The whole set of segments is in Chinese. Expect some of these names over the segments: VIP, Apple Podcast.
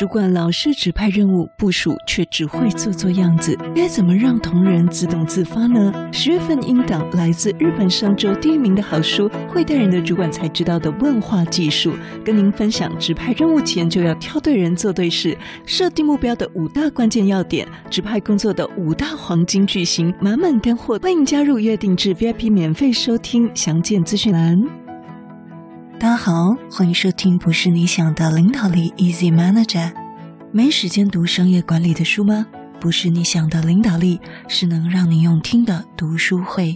主管老是指派任务，部署却只会做做样子，该怎么让同仁自动自发呢？10月份英档来自日本上周第1名的好书《会带人的主管才知道的问话技术》，跟您分享指派任务前就要挑对人做对事，设定目标的5大关键要点，指派工作的5大黄金句型，满满干货。欢迎加入月订制 VIP 免费收听，详见资讯栏。大家好，欢迎收听不是你想的领导力 Easy Manager。 没时间读商业管理的书吗？不是你想的领导力，是能让你用听的读书会。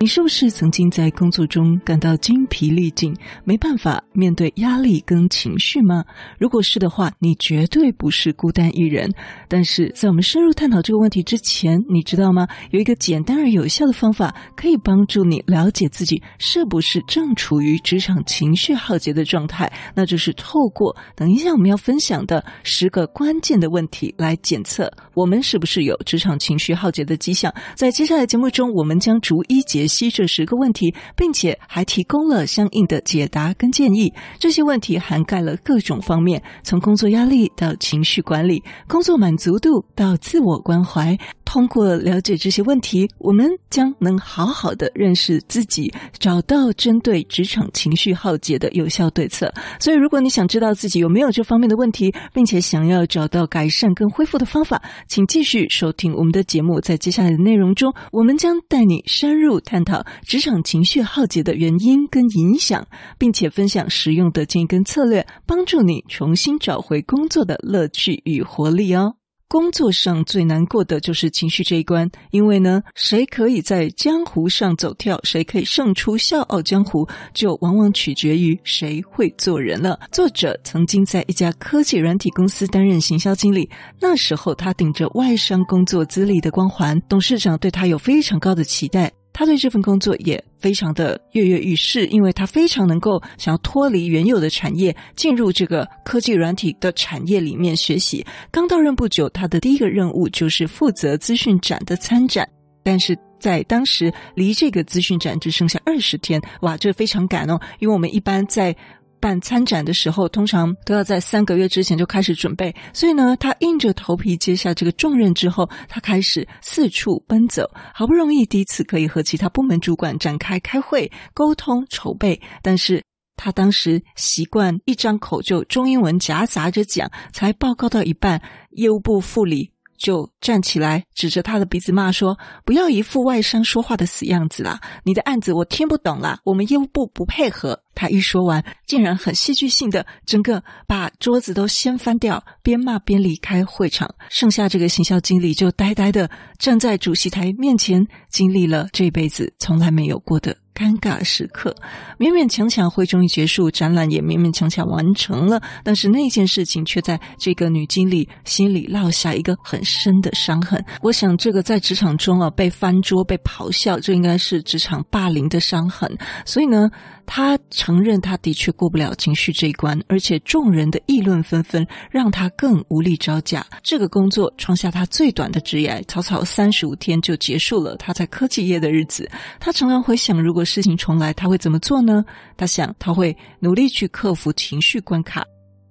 你是不是曾经在工作中感到精疲力尽，没办法面对压力跟情绪吗？如果是的话，你绝对不是孤单一人。但是在我们深入探讨这个问题之前，你知道吗？有一个简单而有效的方法，可以帮助你了解自己是不是正处于职场情绪耗竭的状态，那就是透过等一下我们要分享的10个关键的问题来检测我们是不是有职场情绪耗竭的迹象。在接下来节目中，我们将逐一解析这10个问题，并且还提供了相应的解答跟建议。这些问题涵盖了各种方面，从工作压力到情绪管理，工作满足度到自我关怀。通过了解这些问题，我们将能好好的认识自己，找到针对职场情绪耗竭的有效对策。所以如果你想知道自己有没有这方面的问题，并且想要找到改善跟恢复的方法，请继续收听我们的节目。在接下来的内容中，我们将带你深入探讨职场情绪耗竭的原因跟影响，并且分享实用的建议跟策略，帮助你重新找回工作的乐趣与活力哦。工作上最难过的就是情绪这一关，因为呢，谁可以在江湖上走跳，谁可以胜出笑傲江湖，就往往取决于谁会做人了。作者曾经在一家科技软体公司担任行销经理，那时候他顶着外商工作资历的光环，董事长对他有非常高的期待，他对这份工作也非常的跃跃欲试，因为他非常能够想要脱离原有的产业，进入这个科技软体的产业里面学习。刚到任不久，他的第一个任务就是负责资讯展的参展，但是在当时离这个资讯展只剩下20天，哇，这非常赶哦，因为我们一般在办参展的时候，通常都要在3个月之前就开始准备，所以呢，他硬着头皮接下这个重任之后，他开始四处奔走，好不容易第一次可以和其他部门主管展开开会、沟通、筹备，但是他当时习惯一张口就中英文夹杂着讲，才报告到一半，业务部副理就站起来指着他的鼻子骂说，不要一副外商说话的死样子啦，你的案子我听不懂啦，我们业务部不配合。他一说完，竟然很戏剧性的整个把桌子都掀翻掉，边骂边离开会场，剩下这个行销经理就呆呆的站在主席台面前，经历了这辈子从来没有过的尴尬时刻。勉勉强强会终于结束，展览也勉勉强强完成了，但是那件事情却在这个女经理心里烙下一个很深的伤痕。我想这个在职场中啊，被翻桌、被咆哮，这应该是职场霸凌的伤痕。所以呢，他承认他的确过不了情绪这一关，而且众人的议论纷纷让他更无力招架。这个工作创下他最短的职涯，草草35天就结束了他在科技业的日子。他常常回想，如果事情重来他会怎么做呢？他想他会努力去克服情绪关卡，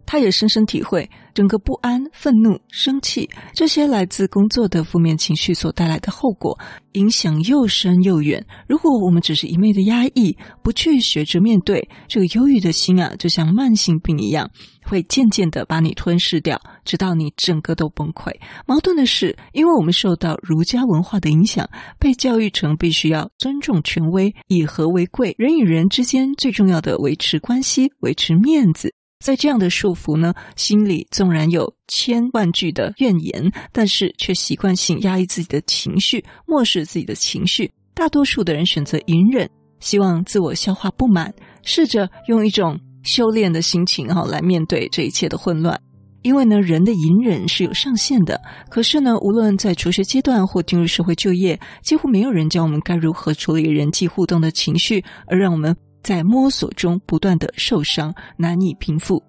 他也深深体会整个不安、愤怒、生气这些来自工作的负面情绪所带来的后果，影响又深又远。如果我们只是一昧的压抑，不去学着面对，这个忧郁的心啊，就像慢性病一样，会渐渐的把你吞噬掉，直到你整个都崩溃。矛盾的是，因为我们受到儒家文化的影响，被教育成必须要尊重权威，以和为贵，人与人之间最重要的维持关系，维持面子。在这样的束缚呢，心里纵然有1000万句的怨言，但是却习惯性压抑自己的情绪，漠视自己的情绪。大多数的人选择隐忍，希望自我消化不满，试着用一种修炼的心情来面对这一切的混乱。因为呢，人的隐忍是有上限的，可是呢，无论在求学阶段或进入社会就业，几乎没有人教我们该如何处理人际互动的情绪，而让我们在摸索中不断的受伤，难以平复。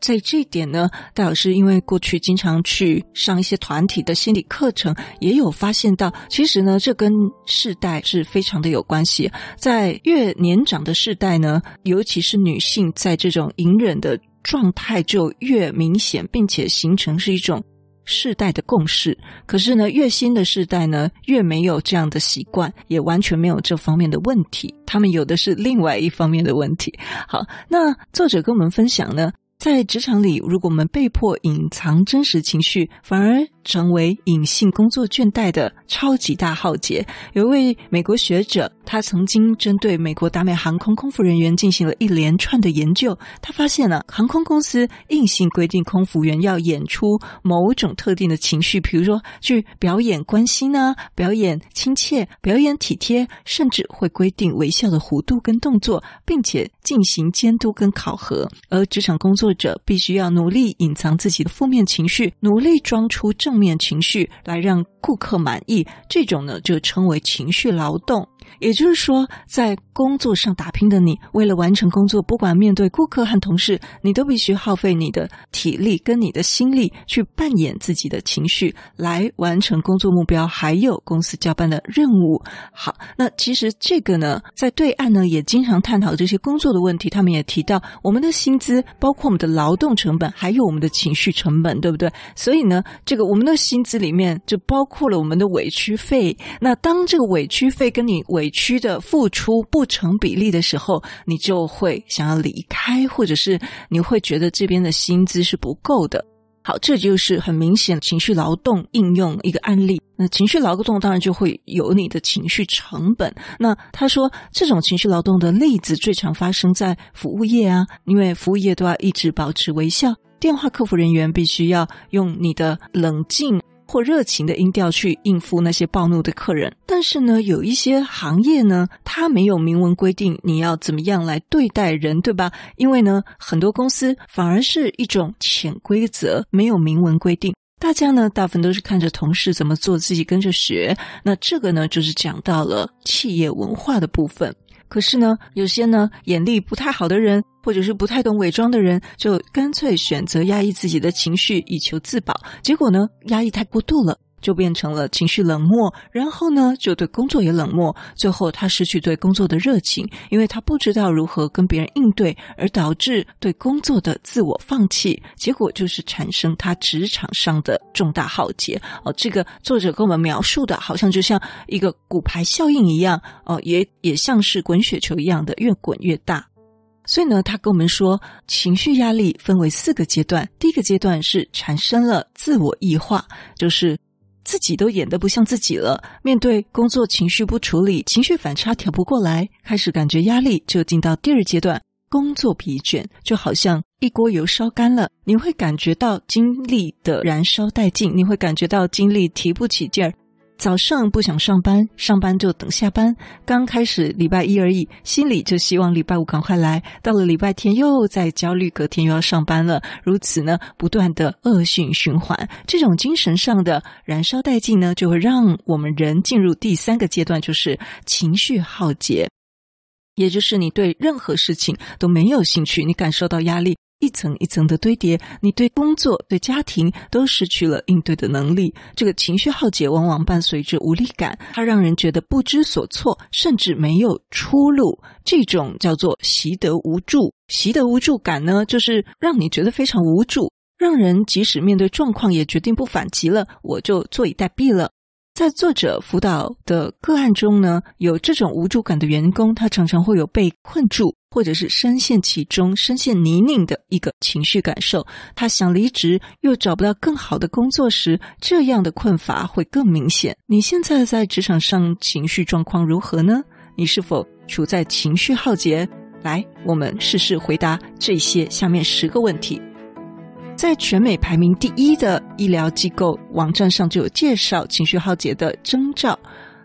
在这一点呢，戴老师因为过去经常去上一些团体的心理课程，也有发现到，其实呢，这跟世代是非常的有关系。在越年长的世代呢，尤其是女性，在这种隐忍的状态就越明显，并且形成是一种世代的共识。可是呢，越新的世代呢，越没有这样的习惯，也完全没有这方面的问题，他们有的是另外一方面的问题。好，那作者跟我们分享呢，在职场里，如果我们被迫隐藏真实情绪，反而成为隐性工作倦怠的超级大浩劫。有一位美国学者，他曾经针对美国达美航空空服人员进行了一连串的研究，他发现了航空公司硬性规定空服员要演出某种特定的情绪，比如说去表演关心啊，表演亲切，表演体贴，甚至会规定微笑的弧度跟动作，并且进行监督跟考核。而职场工作者必须要努力隐藏自己的负面情绪，努力装出正面情绪来让顾客满意，这种呢就称为情绪劳动。也就是说，在工作上打拼的你，为了完成工作，不管面对顾客和同事，你都必须耗费你的体力跟你的心力去扮演自己的情绪，来完成工作目标还有公司交办的任务。好，那其实这个呢，在对岸呢也经常探讨这些工作的问题，他们也提到我们的薪资包括我们的劳动成本还有我们的情绪成本，对不对？所以呢，这个我们的薪资里面就包括了我们的委屈费。那当这个委屈费跟你委屈的付出不成比例的时候，你就会想要离开，或者是你会觉得这边的薪资是不够的。好，这就是很明显情绪劳动应用一个案例。那情绪劳动当然就会有你的情绪成本。那他说，这种情绪劳动的例子最常发生在服务业啊，因为服务业都要一直保持微笑，电话客服人员必须要用你的冷静或热情的音调去应付那些暴怒的客人。但是呢，有一些行业呢，它没有明文规定你要怎么样来对待人，对吧？因为呢，很多公司反而是一种潜规则，没有明文规定。大家呢，大部分都是看着同事怎么做，自己跟着学。那这个呢，就是讲到了企业文化的部分。可是呢，有些呢，眼力不太好的人，或者是不太懂伪装的人，就干脆选择压抑自己的情绪以求自保。结果呢，压抑太过度了，就变成了情绪冷漠，然后呢，就对工作也冷漠，最后他失去对工作的热情，因为他不知道如何跟别人应对，而导致对工作的自我放弃，结果就是产生他职场上的重大浩劫。这个作者跟我们描述的好像就像一个骨牌效应一样，也像是滚雪球一样的越滚越大。所以呢，他跟我们说，情绪压力分为4个阶段。第一个阶段是产生了自我异化，就是自己都演得不像自己了，面对工作情绪不处理，情绪反差调不过来，开始感觉压力，就进到第2阶段，工作疲倦，就好像一锅油烧干了，你会感觉到精力的燃烧殆尽，你会感觉到精力提不起劲儿。早上不想上班，上班就等下班，刚开始礼拜1而已，心里就希望礼拜5赶快来，到了礼拜天又在焦虑，隔天又要上班了，如此呢，不断的恶性循环。这种精神上的燃烧殆尽呢，就会让我们人进入第3个阶段，就是情绪浩劫，也就是你对任何事情都没有兴趣，你感受到压力一层一层的堆叠，你对工作、对家庭都失去了应对的能力。这个情绪浩劫往往伴随着无力感，它让人觉得不知所措，甚至没有出路。这种叫做习得无助。习得无助感呢，就是让你觉得非常无助，让人即使面对状况也决定不反击了，我就坐以待毙了。在作者辅导的个案中呢，有这种无助感的员工，他常常会有被困住，或者是深陷其中，深陷泥泞的一个情绪感受。他想离职又找不到更好的工作时，这样的困乏会更明显。你现在在职场上情绪状况如何呢？你是否处在情绪浩劫？来，我们试试回答这些下面10个问题。在全美排名第1的医疗机构网站上就有介绍情绪浩劫的征兆。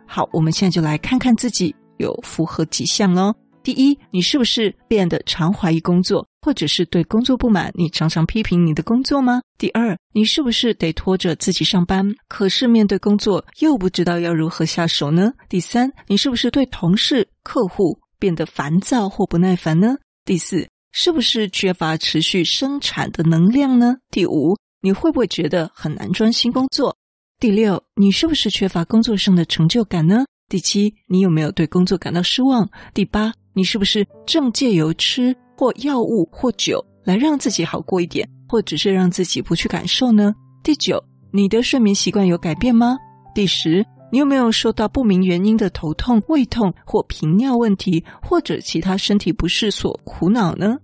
好，我们现在就来看看自己有符合几项咯。第1，你是不是变得常怀疑工作，或者是对工作不满，你常常批评你的工作吗？第2，你是不是得拖着自己上班，可是面对工作又不知道要如何下手呢？第3，你是不是对同事、客户变得烦躁或不耐烦呢？第4，是不是缺乏持续生产的能量呢？第5，你会不会觉得很难专心工作？第6，你是不是缺乏工作上的成就感呢？第7，你有没有对工作感到失望？第8，你是不是正借由吃或药物或酒来让自己好过一点，或者是让自己不去感受呢？第九，你的睡眠习惯有改变吗？第十，你有没有受到不明原因的头痛、胃痛或频尿问题，或者其他身体不适所苦恼呢？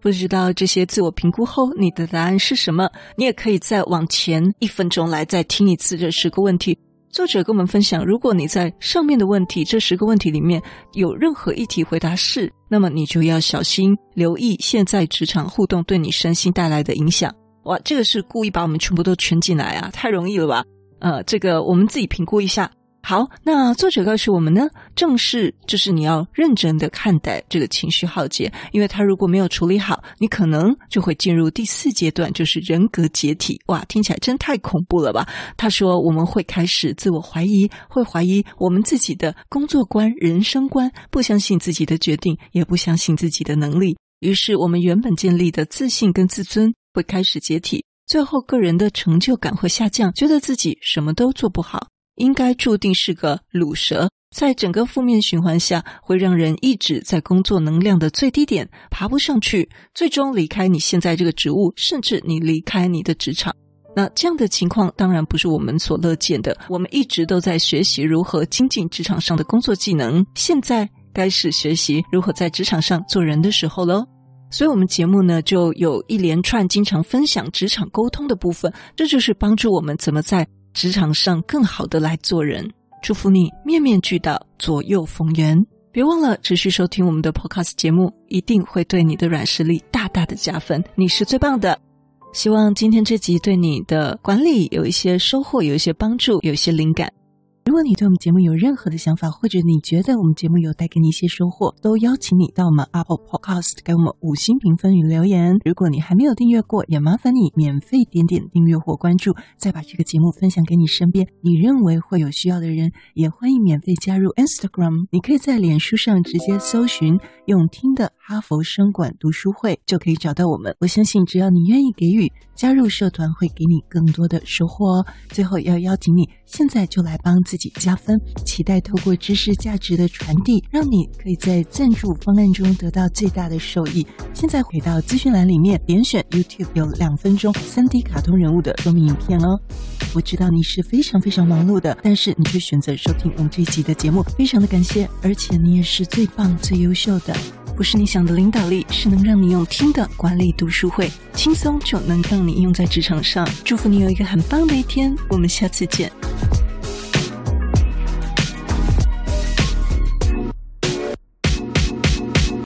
不知道这些自我评估后你的答案是什么，你也可以再往前1分钟来再听一次这10个问题。作者跟我们分享，如果你在上面的问题这10个问题里面有任何一题回答是，那么你就要小心留意现在职场互动对你身心带来的影响。哇，这个是故意把我们全部都圈进来啊，太容易了吧？这个我们自己评估一下。好，那作者告诉我们呢，正是就是你要认真的看待这个情绪耗竭，因为它如果没有处理好，你可能就会进入第4阶段，就是人格解体。哇，听起来真太恐怖了吧？他说我们会开始自我怀疑，会怀疑我们自己的工作观、人生观，不相信自己的决定，也不相信自己的能力，于是我们原本建立的自信跟自尊会开始解体，最后个人的成就感会下降，觉得自己什么都做不好，应该注定是个卤蛇，在整个负面循环下会让人一直在工作能量的最低点，爬不上去，最终离开你现在这个职务，甚至你离开你的职场。那这样的情况当然不是我们所乐见的，我们一直都在学习如何精进职场上的工作技能，现在该是学习如何在职场上做人的时候咯。所以我们节目呢就有一连串经常分享职场沟通的部分，这就是帮助我们怎么在职场上更好的来做人。祝福你面面俱到，左右逢源。别忘了持续收听我们的 podcast 节目，一定会对你的软实力大大的加分，你是最棒的。希望今天这集对你的管理有一些收获，有一些帮助，有一些灵感。如果你对我们节目有任何的想法，或者你觉得我们节目有带给你一些收获，都邀请你到我们 Apple Podcast 给我们5星评分与留言。如果你还没有订阅过，也麻烦你免费点点订阅或关注，再把这个节目分享给你身边你认为会有需要的人。也欢迎免费加入 Instagram， 你可以在脸书上直接搜寻用听的哈佛商管读书会，就可以找到我们。我相信只要你愿意给予，加入社团会给你更多的收获哦。最后要邀请你现在就来帮自己加分，期待透过知识价值的传递，让你可以在赞助方案中得到最大的受益。现在回到资讯栏里面，点选 YouTube 有2分钟 3D 卡通人物的说明影片哦。我知道你是非常非常忙碌的，但是你却选择收听我们这一集的节目，非常的感谢，而且你也是最棒最优秀的。不是你想的领导力，是能让你用听的管理读书会，轻松就能让你用在职场上。祝福你有一个很棒的一天，我们下次见。